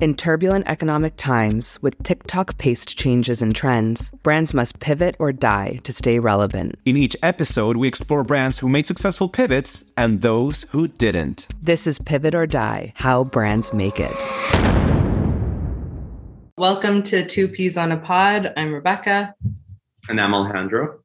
In turbulent economic times, with TikTok-paced changes in trends, brands must pivot or die to stay relevant. In each episode, we explore brands who made successful pivots and those who didn't. This is Pivot or Die, How Brands Make It. Welcome to Two Peas on a Pod. I'm Rebecca. And I'm Alejandro.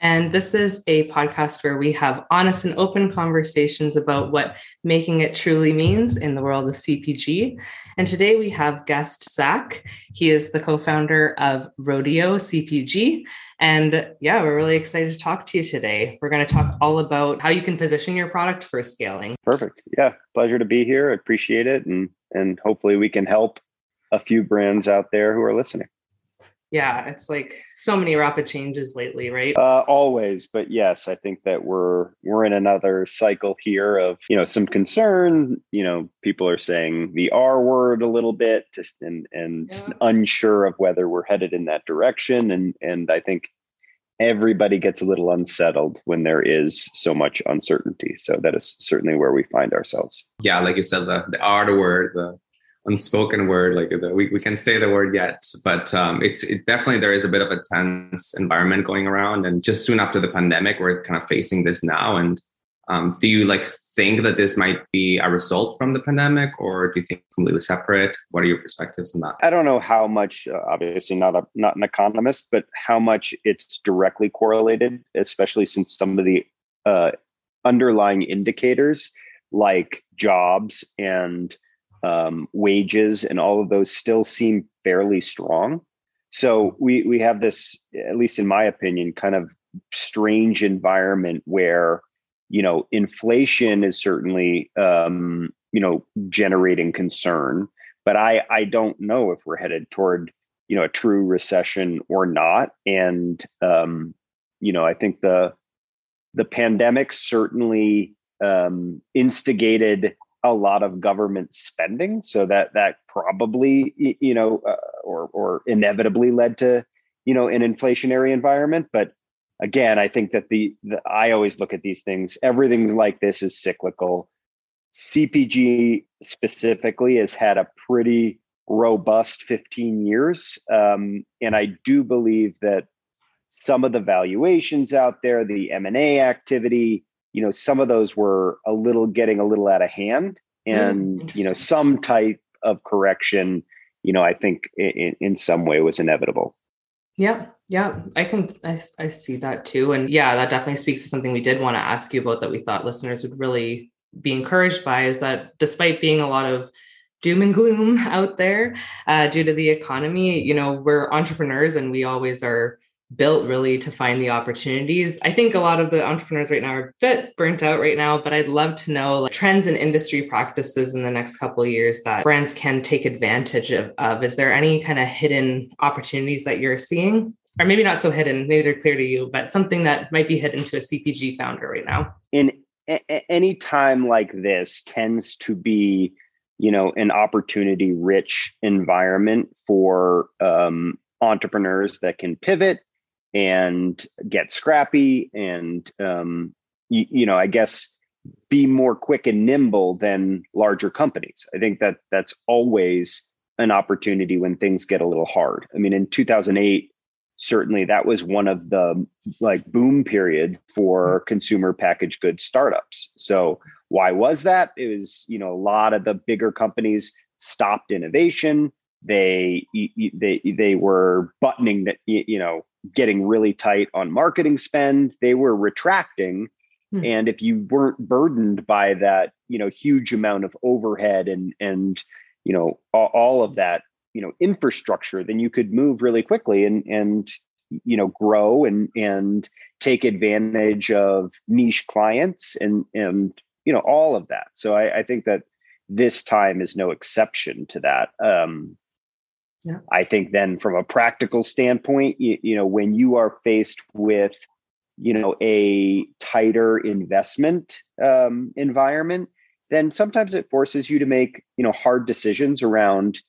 And this is a podcast where we have honest and open conversations about what making it truly means in the world of CPG. And today we have guest Zach. He is the co-founder of Rodeo CPG. And yeah, we're really excited to talk to you today. We're going to talk all about how you can position your product for scaling. Perfect. Yeah. Pleasure to be here. I appreciate it. And hopefully we can help a few brands out there who are listening. Yeah, it's like so many rapid changes lately, right? Always. But yes, I think that we're in another cycle here of, some concern. People are saying the R word a little bit and unsure of whether we're headed in that direction. And I think everybody gets a little unsettled when there is so much uncertainty. So that is certainly where we find ourselves. Yeah, like you said, the R word, the unspoken word, we can't say the word yet, but it definitely, there is a bit of a tense environment going around, and just soon after the pandemic, we're kind of facing this now. And do you think that this might be a result from the pandemic, or do you think it's completely separate? What are your perspectives on that? I don't know how much, obviously not an economist, but how much it's directly correlated, especially since some of the underlying indicators like jobs and wages and all of those still seem fairly strong. So we have this, at least in my opinion, kind of strange environment where, inflation is certainly, generating concern, but I don't know if we're headed toward, a true recession or not. And, I think the pandemic certainly instigated a lot of government spending, so that probably or inevitably led to an inflationary environment. But again, I think that I always look at these things. Everything's like this is cyclical. CPG specifically has had a pretty robust 15 years, and I do believe that some of the valuations out there, the M&A activity, some of those were getting a little out of hand, and, some type of correction, I think in some way was inevitable. Yep. Yeah. I see that too. And yeah, that definitely speaks to something we did want to ask you about that we thought listeners would really be encouraged by, is that despite being a lot of doom and gloom out there due to the economy, we're entrepreneurs and we always are built really to find the opportunities. I think a lot of the entrepreneurs right now are a bit burnt out right now, but I'd love to know trends and industry practices in the next couple of years that brands can take advantage of. Is there any kind of hidden opportunities that you're seeing? Or maybe not so hidden, maybe they're clear to you, but something that might be hidden to a CPG founder right now. In any time like this tends to be, an opportunity rich environment for entrepreneurs that can pivot and get scrappy and, I guess be more quick and nimble than larger companies. I think that that's always an opportunity when things get a little hard. I mean, in 2008, certainly that was one of the boom period for consumer packaged goods startups. So why was that? It was, a lot of the bigger companies stopped innovation. They were buttoning that, getting really tight on marketing spend. They were retracting. And if you weren't burdened by that, huge amount of overhead and, all of that, infrastructure, then you could move really quickly and grow and take advantage of niche clients and, all of that. So I think that this time is no exception to that. Yeah. I think then from a practical standpoint, when you are faced with, a tighter investment environment, then sometimes it forces you to make, hard decisions around,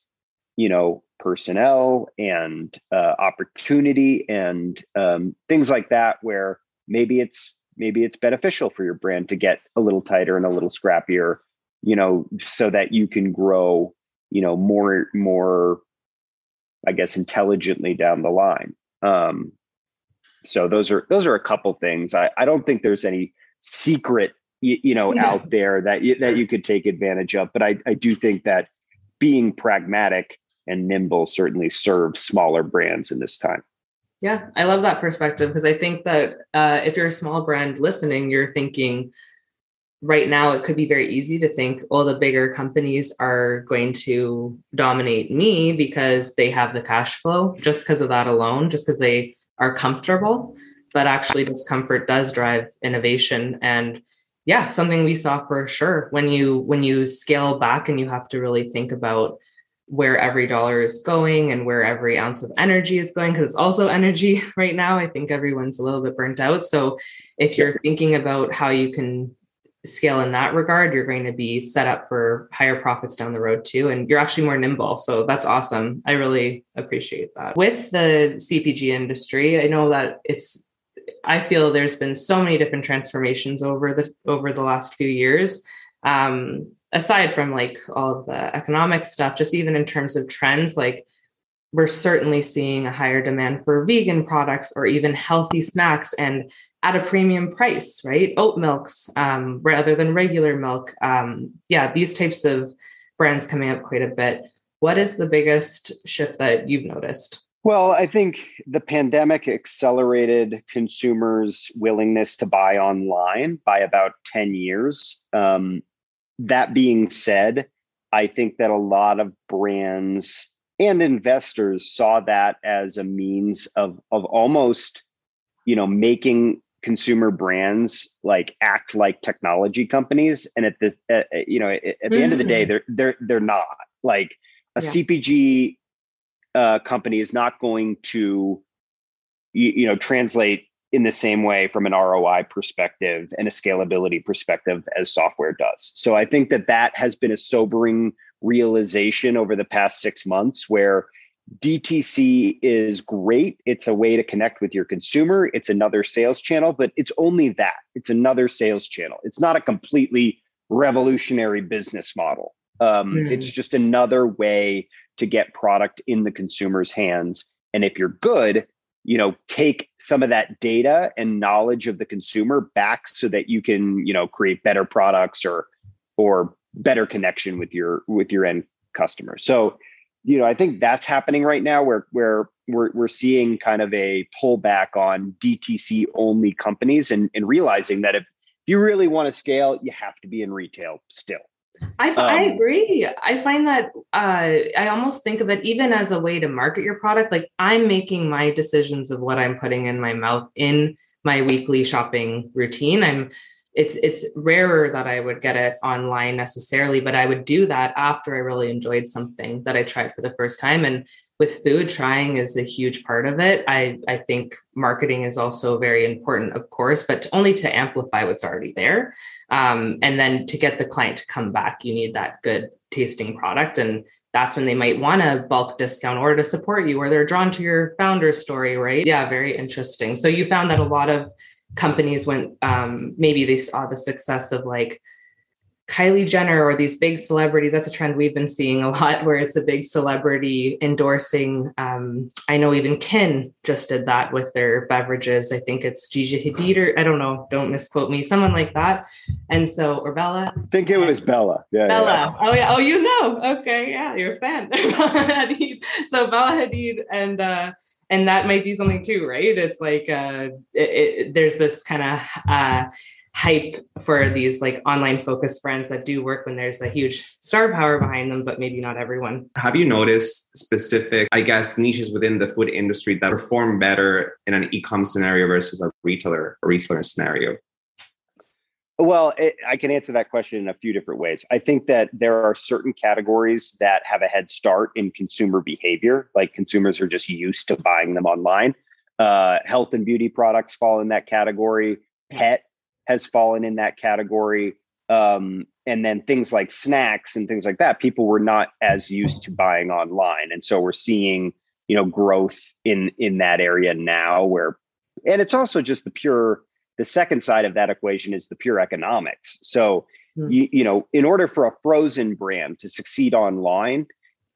personnel and opportunity and things like that, where maybe it's beneficial for your brand to get a little tighter and a little scrappier, so that you can grow you know, more, I guess, intelligently down the line. So those are a couple things. I don't think there's any secret, out there that you could take advantage of. But I do think that being pragmatic and nimble certainly serves smaller brands in this time. Yeah, I love that perspective, because I think that if you're a small brand listening, you're thinking right now, it could be very easy to think, oh, the bigger companies are going to dominate me because they have the cash flow, just because of that alone, just because they are comfortable. But actually, discomfort does drive innovation. And yeah, something we saw for sure when you scale back and you have to really think about where every dollar is going and where every ounce of energy is going, because it's also energy right now. I think everyone's a little bit burnt out. So if you're thinking about how you can scale in that regard, you're going to be set up for higher profits down the road too. And you're actually more nimble. So that's awesome. I really appreciate that. With the CPG industry, I know that I feel there's been so many different transformations over the last few years. Aside from like all of the economic stuff, just even in terms of trends, like we're certainly seeing a higher demand for vegan products or even healthy snacks and at a premium price, right? Oat milks, rather than regular milk. These types of brands coming up quite a bit. What is the biggest shift that you've noticed? Well, I think the pandemic accelerated consumers' willingness to buy online by about 10 years. That being said, I think that a lot of brands and investors saw that as a means of almost, making consumer brands like act like technology companies. And at the at the end of the day, they're not. Like a CPG company is not going to, translate in the same way from an ROI perspective and a scalability perspective as software does. So I think that has been a sobering realization over the past 6 months, where DTC is great. It's a way to connect with your consumer. It's another sales channel, but it's only that. It's another sales channel. It's not a completely revolutionary business model. It's just another way to get product in the consumer's hands. And if you're good, take some of that data and knowledge of the consumer back so that you can, create better products or better connection with your end customer. So, I think that's happening right now, where we're seeing kind of a pullback on DTC only companies and realizing that if you really want to scale, you have to be in retail still. I agree. I find that I almost think of it even as a way to market your product. Like I'm making my decisions of what I'm putting in my mouth in my weekly shopping routine. It's rarer that I would get it online necessarily, but I would do that after I really enjoyed something that I tried for the first time. And with food, trying is a huge part of it. I think marketing is also very important, of course, but only to amplify what's already there. And then to get the client to come back, you need that good tasting product. And that's when they might want a bulk discount or to support you, or they're drawn to your founder's story, right? Yeah, very interesting. So you found that a lot of companies went, maybe they saw the success of like Kylie Jenner or these big celebrities. That's a trend we've been seeing a lot, where it's a big celebrity endorsing. I know even Kin just did that with their beverages. I think it's Gigi Hadid, or I don't know, don't misquote me, someone like that. And so, or Bella. I think it was Bella. Yeah, Bella. Yeah. Oh yeah. Oh, okay. Yeah. You're a fan. So Bella Hadid and that might be something too, right? It's like there's this kind of hype for these like online focused brands that do work when there's a huge star power behind them, but maybe not everyone. Have you noticed specific, I guess, niches within the food industry that perform better in an e-com scenario versus a retailer or reseller scenario? Well, I can answer that question in a few different ways. I think that there are certain categories that have a head start in consumer behavior, like consumers are just used to buying them online. Health and beauty products fall in that category. Pet has fallen in that category. And then things like snacks and things like that, people were not as used to buying online. And so we're seeing, growth in that area now, where, and it's also just the second side of that equation is the pure economics. So, in order for a frozen brand to succeed online,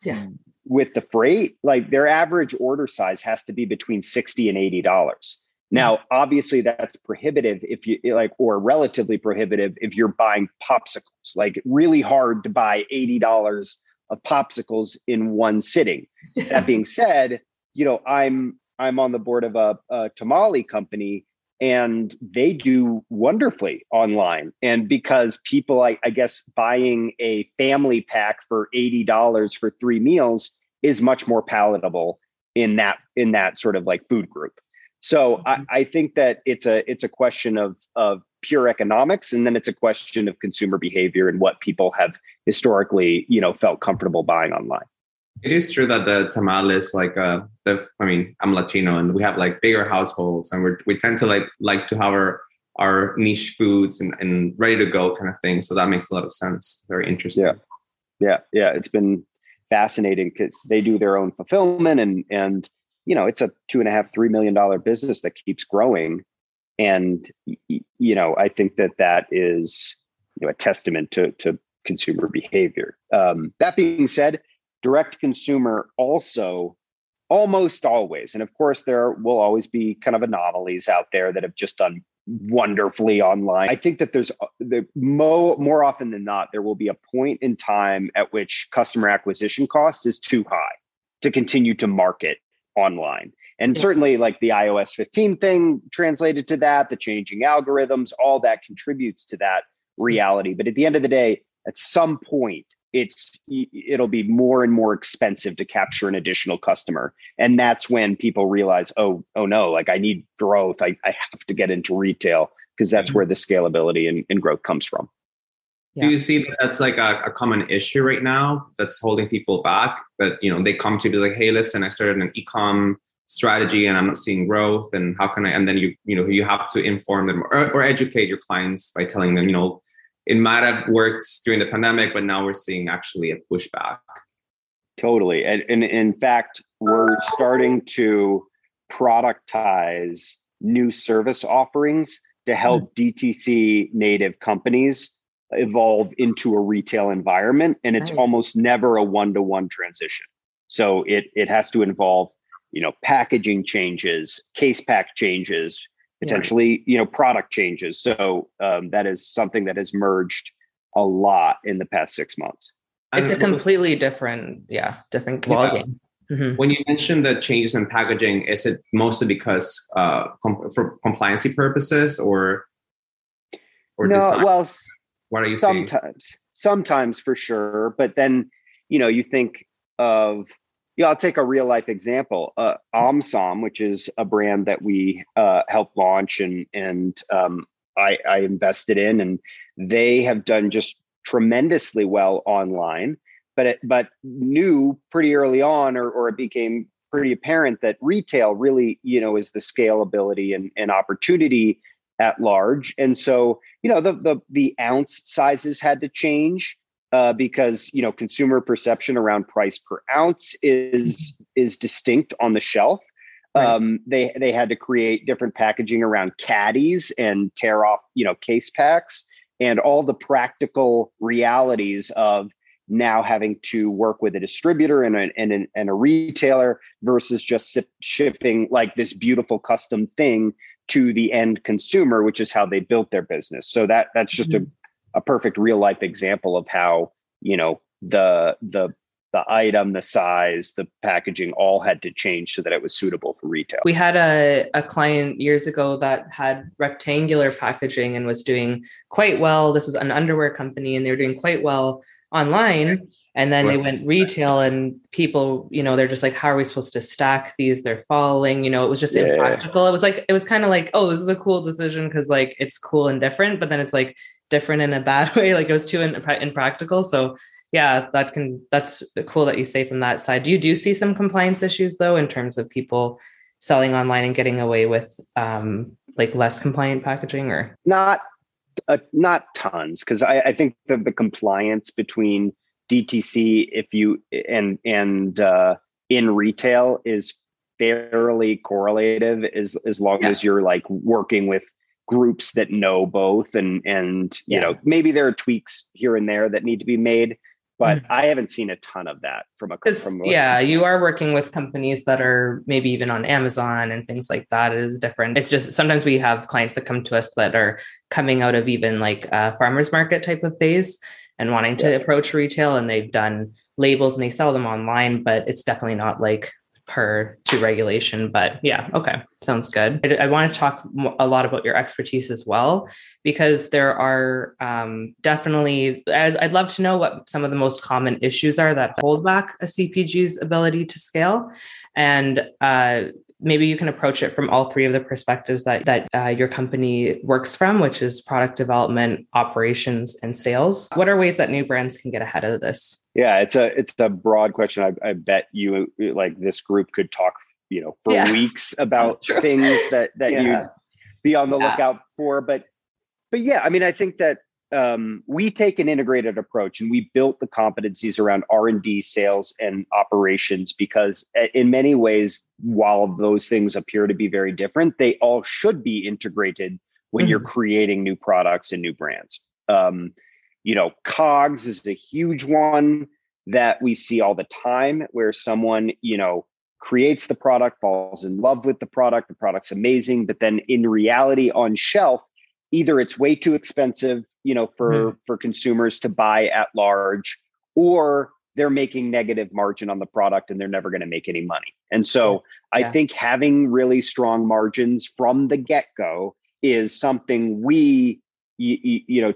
Yeah. With the freight, like their average order size has to be between $60 and $80. Now, obviously that's prohibitive if you like, or relatively prohibitive if you're buying popsicles, like really hard to buy $80 of popsicles in one sitting. That being said, you know, I'm on the board of a tamale company and they do wonderfully online. And because people, I guess, buying a family pack for $80 for three meals is much more palatable in that sort of like food group. So I think that it's a question of pure economics, and then it's a question of consumer behavior and what people have historically, you know, felt comfortable buying online. It is true that the tamales, like, I'm Latino, and we have like bigger households, and we tend to like to have our niche foods and ready to go kind of thing. So that makes a lot of sense. Very interesting. Yeah. It's been fascinating because they do their own fulfillment, and you know, it's a $2.5-3 million business that keeps growing, and you know, I think that is, you know, a testament to consumer behavior. That being said, direct consumer also almost always, and of course there will always be kind of anomalies out there that have just done wonderfully online. I think that there's more often than not, there will be a point in time at which customer acquisition cost is too high to continue to market online. And certainly like the iOS 15 thing translated to that, the changing algorithms, all that contributes to that reality. But at the end of the day, at some point, it'll be more and more expensive to capture an additional customer. And that's when people realize, oh no, like I need growth. I have to get into retail because that's where the scalability and growth comes from. Yeah. Do you see that that's like a common issue right now that's holding people back? That, you know, they come to be like, hey, listen, I started an e-com strategy and I'm not seeing growth, and how can I? And then you have to inform them or educate your clients by telling them, you know, it might have worked during the pandemic, but now we're seeing actually a pushback. Totally. And in fact, we're starting to productize new service offerings to help DTC native companies evolve into a retail environment. And it's almost never a one-to-one transition. So it has to involve, you know, packaging changes, case pack changes, potentially, you know, product changes. So that is something that has merged a lot in the past 6 months. It's a completely different ballgame. Yeah. Mm-hmm. When you mentioned the changes in packaging, is it mostly because for compliancy purposes or no, design? Well, what are you saying? Sometimes for sure. But then, you know, you think of, yeah, I'll take a real life example. Omsom, which is a brand that we helped launch and I invested in, and they have done just tremendously well online, but knew pretty early on, or it became pretty apparent that retail really, you know, is the scalability and opportunity at large. And so, you know, the ounce sizes had to change. Because, you know, consumer perception around price per ounce is distinct on the shelf. Right. They had to create different packaging around caddies and tear off, you know, case packs and all the practical realities of now having to work with a distributor and a retailer versus just shipping like this beautiful custom thing to the end consumer, which is how they built their business. So that's just a perfect real life example of how, you know, the item, the size, the packaging all had to change so that it was suitable for retail. We had a client years ago that had rectangular packaging and was doing quite well. This was an underwear company and they were doing quite well online. And then they went retail and people, you know, they're just like, how are we supposed to stack these? They're falling, you know, it was just impractical. It was like, it was kind of like, oh, this is a cool decision because like it's cool and different, but then it's like different in a bad way. Like it was too impractical. So yeah, that's cool that you say from that side. Do you see some compliance issues though, in terms of people selling online and getting away with like less compliant packaging or not tons? Cause I think that the compliance between DTC, if you, and in retail is fairly correlative as long as you're like working with groups that know both and you know, maybe there are tweaks here and there that need to be made, But I haven't seen a ton of that from a company. Yeah, you are working with companies that are maybe even on Amazon and things like that. It is different. It's just sometimes we have clients that come to us that are coming out of even like a farmer's market type of phase and wanting to approach retail, and they've done labels and they sell them online, but it's definitely not like per to regulation. But yeah, okay, sounds good. I want to talk a lot about your expertise as well, because there are definitely, I'd love to know what some of the most common issues are that hold back a CPG's ability to scale. And maybe you can approach it from all three of the perspectives that your company works from, which is product development, operations, and sales. What are ways that new brands can get ahead of this? Yeah, it's a broad question. I bet you like this group could talk, for weeks about things that you'd be on the lookout for. But yeah, I mean, I think that we take an integrated approach, and we built the competencies around R&D, sales, and operations, because in many ways, while those things appear to be very different, they all should be integrated when you're creating new products and new brands. COGS is a huge one that we see all the time, where someone, creates the product, falls in love with the product's amazing, but then in reality on shelf, either it's way too expensive, for consumers to buy at large, or they're making negative margin on the product and they're never going to make any money. And so I think having really strong margins from the get-go is something we,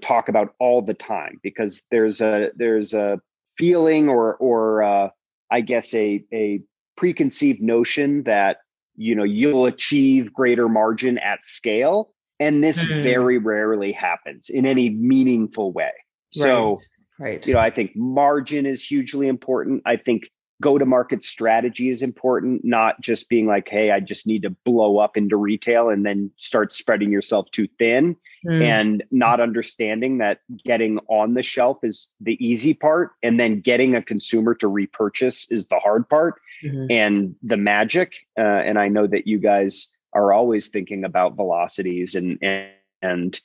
talk about all the time, because there's a feeling or I guess a preconceived notion that, you'll achieve greater margin at scale. And this very rarely happens in any meaningful way. So, right. I think margin is hugely important. I think go-to-market strategy is important, not just being like, hey, I just need to blow up into retail and then start spreading yourself too thin, and not understanding that getting on the shelf is the easy part, and then getting a consumer to repurchase is the hard part and the magic. And I know that you guys are always thinking about velocities and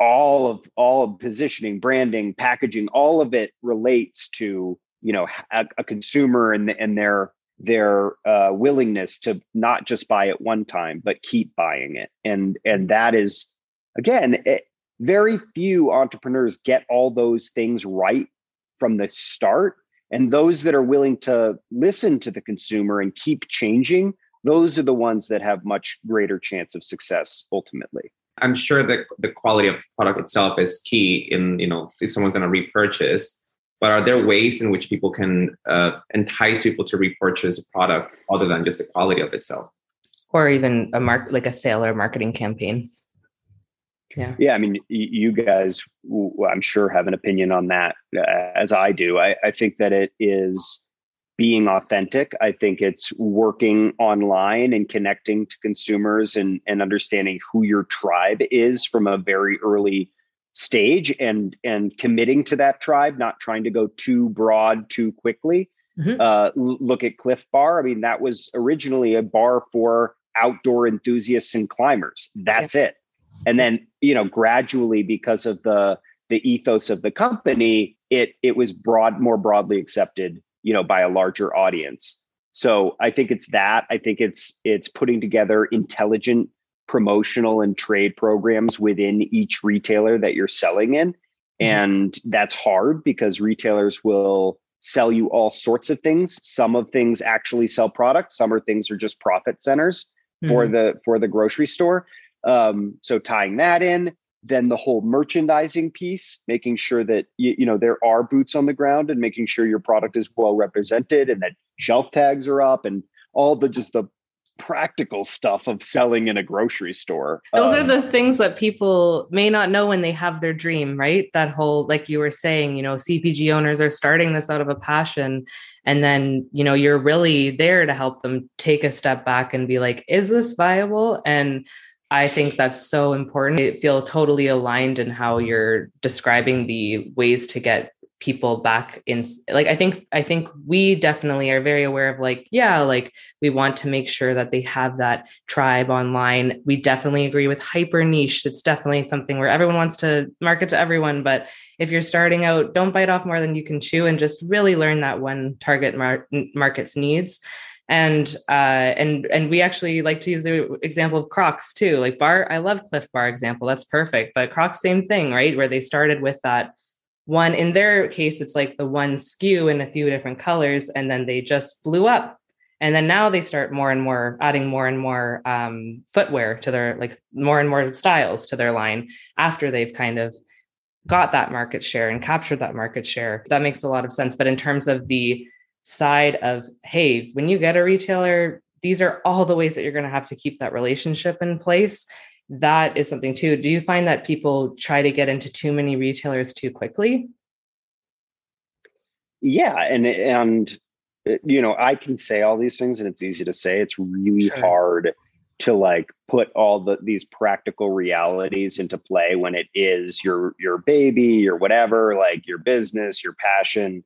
all of positioning, branding, packaging, all of it relates to, a consumer and their willingness to not just buy it one time, but keep buying it. And that is, again, very few entrepreneurs get all those things right from the start. And those that are willing to listen to the consumer and keep changing, those are the ones that have much greater chance of success ultimately. I'm sure that the quality of the product itself is key in, if someone's going to repurchase, but are there ways in which people can entice people to repurchase a product other than just the quality of itself? Or even like a sale or a marketing campaign. Yeah. I mean, you guys, I'm sure, have an opinion on that as I do. I think that it is being authentic. I think it's working online and connecting to consumers and understanding who your tribe is from a very early stage and committing to that tribe, not trying to go too broad too quickly. Look at Cliff Bar. I mean, that was originally a bar for outdoor enthusiasts and climbers. That's it. And then, gradually, because of the ethos of the company, it was more broadly accepted, by a larger audience. So I think it's that. I think it's putting together intelligent promotional and trade programs within each retailer that you're selling in. And that's hard, because retailers will sell you all sorts of things. Some of things actually sell products. Some are just profit centers for the grocery store. So tying that in, then the whole merchandising piece, making sure that, there are boots on the ground and making sure your product is well represented and that shelf tags are up and all the practical stuff of selling in a grocery store. Those are the things that people may not know when they have their dream, right? That whole, like you were saying, CPG owners are starting this out of a passion. And then, you're really there to help them take a step back and be like, is this viable? And I think that's so important. I feel totally aligned in how you're describing the ways to get people back in, like, I think we definitely are very aware of, like, yeah, like we want to make sure that they have that tribe online. We definitely agree with hyper niche. It's definitely something where everyone wants to market to everyone. But if you're starting out, don't bite off more than you can chew and just really learn that one target market's needs. And we actually like to use the example of Crocs too. Like Bar, I love Cliff Bar example. That's perfect. But Crocs, same thing, right? Where they started with that one, in their case, it's like the one SKU in a few different colors, and then they just blew up. And then now they start more and more adding more and more footwear to their, like, more and more styles to their line after they've kind of got that market share and captured that market share. That makes a lot of sense. But in terms of the side of, hey, when you get a retailer, these are all the ways that you're going to have to keep that relationship in place. That is something too. Do you find that people try to get into too many retailers too quickly? Yeah. And you know, I can say all these things and it's easy to say. It's really hard to, like, put all these practical realities into play when it is your baby or whatever, like your business, your passion.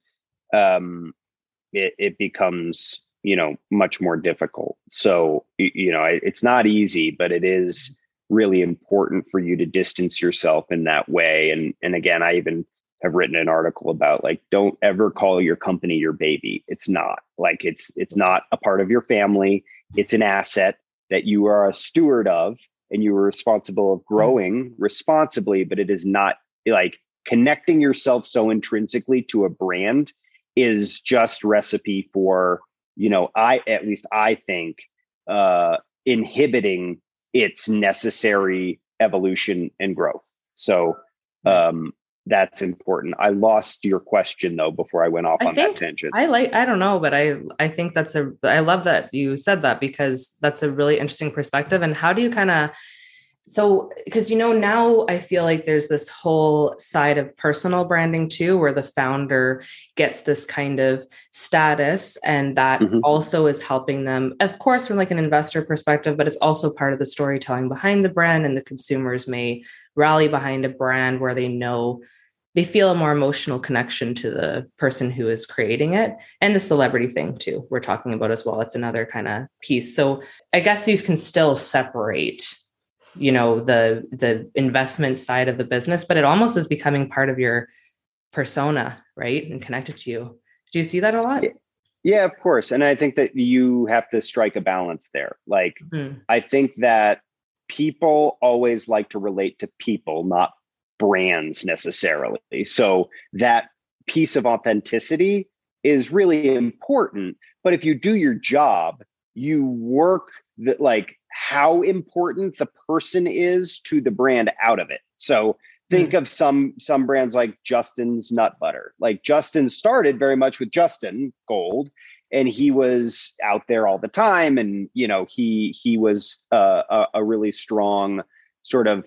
It becomes, you know, much more difficult. So, you know, it's not easy, but it is really important for you to distance yourself in that way. And again, I even have written an article about, like, don't ever call your company your baby. It's not, like, it's not a part of your family. It's an asset that you are a steward of and you are responsible of growing responsibly, but it is not, like, connecting yourself so intrinsically to a brand is just recipe for, you know, I think inhibiting its necessary evolution and growth. So that's important. I lost your question though before I went off on that tangent. I think that's I love that you said that, because that's a really interesting perspective. And how do you because, you know, now I feel like there's this whole side of personal branding too, where the founder gets this kind of status, and that also is helping them, of course, from, like, an investor perspective, but it's also part of the storytelling behind the brand, and the consumers may rally behind a brand where they know they feel a more emotional connection to the person who is creating it. And the celebrity thing too, we're talking about as well. It's another kind of piece. So I guess you can still separate, you know, the investment side of the business, but it almost is becoming part of your persona, right? And connected to you. Do you see that a lot? Yeah, of course. And I think that you have to strike a balance there. Like, I think that people always like to relate to people, not brands necessarily. So that piece of authenticity is really important. But if you do your job, you work that, like, how important the person is to the brand out of it. So think of some brands like Justin's Nut Butter. Like, Justin started very much with Justin Gold, and he was out there all the time. And, you know, he was a really strong sort of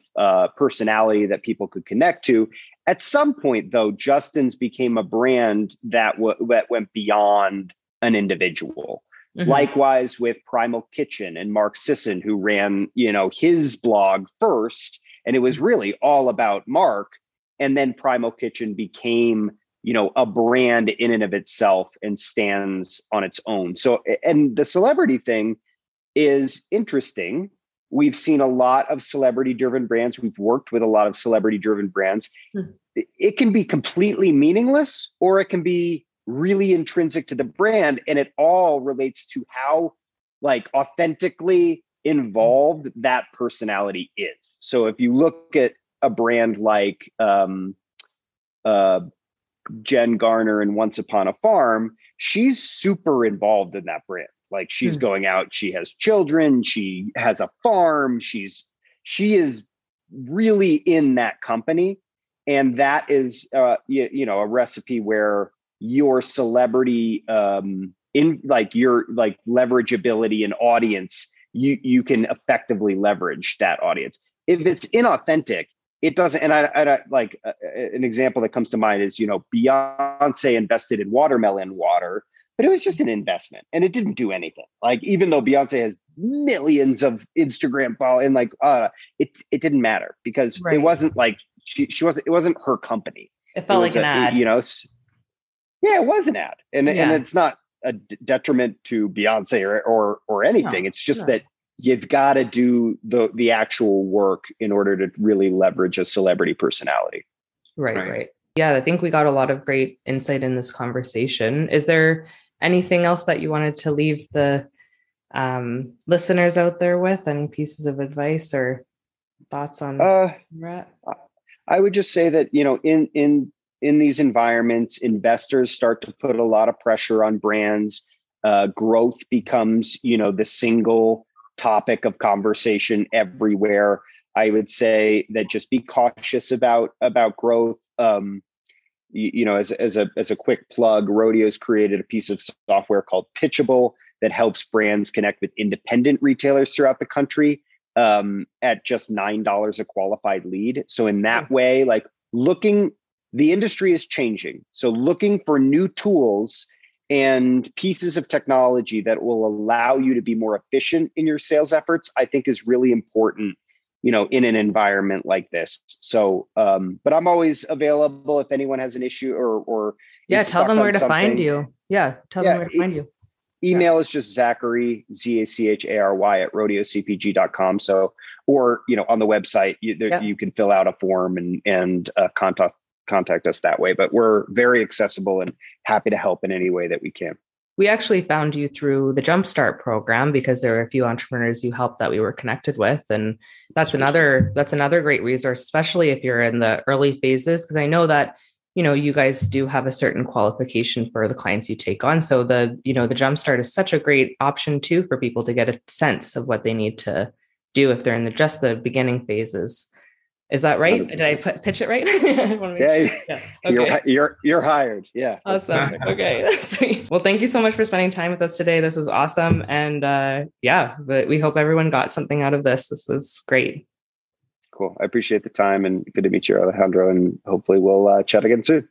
personality that people could connect to. At some point though, Justin's became a brand that went beyond an individual. Likewise with Primal Kitchen and Mark Sisson, who ran, you know, his blog first, and it was really all about Mark. And then Primal Kitchen became, you know, a brand in and of itself and stands on its own. So, and the celebrity thing is interesting. We've seen a lot of celebrity-driven brands. We've worked with a lot of celebrity-driven brands. It can be completely meaningless, or it can be really intrinsic to the brand, and it all relates to how, like, authentically involved that personality is. So if you look at a brand like Jen Garner in Once Upon a Farm, she's super involved in that brand. Like, she's going out, she has children, she has a farm, she is really in that company, and that is you know a recipe where your celebrity, in, like, your, like, leverageability and audience, you can effectively leverage that audience. If it's inauthentic, it doesn't. And I like, an example that comes to mind is, you know, Beyonce invested in watermelon water, but it was just an investment and it didn't do anything. Like, even though Beyonce has millions of Instagram followers, and, like, it didn't matter because it wasn't like it wasn't her company. It felt like an ad, you know. Yeah, it was an ad. And it's not a detriment to Beyonce or anything. No, it's just that you've got to do the actual work in order to really leverage a celebrity personality. Right. Yeah, I think we got a lot of great insight in this conversation. Is there anything else that you wanted to leave the listeners out there with? Any pieces of advice or thoughts on that? I would just say that, in these environments, investors start to put a lot of pressure on brands. Growth becomes, the single topic of conversation everywhere. I would say that just be cautious about growth. As a quick plug, Rodeo's created a piece of software called Pitchable that helps brands connect with independent retailers throughout the country at just $9 a qualified lead. So in that way, the industry is changing. So looking for new tools and pieces of technology that will allow you to be more efficient in your sales efforts, I think is really important, in an environment like this. So, but I'm always available if anyone has an issue or tell them where to find you. Yeah. Tell them where to find you. Email is just Zachary, ZACHARY @rodeocpg.com. So, or, on the website, you can fill out a form and contact us that way, but we're very accessible and happy to help in any way that we can. We actually found you through the Jumpstart program because there were a few entrepreneurs you helped that we were connected with. And that's another great resource, especially if you're in the early phases, because I know that, you guys do have a certain qualification for the clients you take on. So the Jumpstart is such a great option too, for people to get a sense of what they need to do if they're in the beginning phases. Is that right? Did I pitch it right? I want to make sure. Yeah. Okay. You're hired. Yeah. Awesome. Okay. Sweet. Well, thank you so much for spending time with us today. This was awesome. And we hope everyone got something out of this. This was great. Cool. I appreciate the time and good to meet you, Alejandro. And hopefully we'll chat again soon.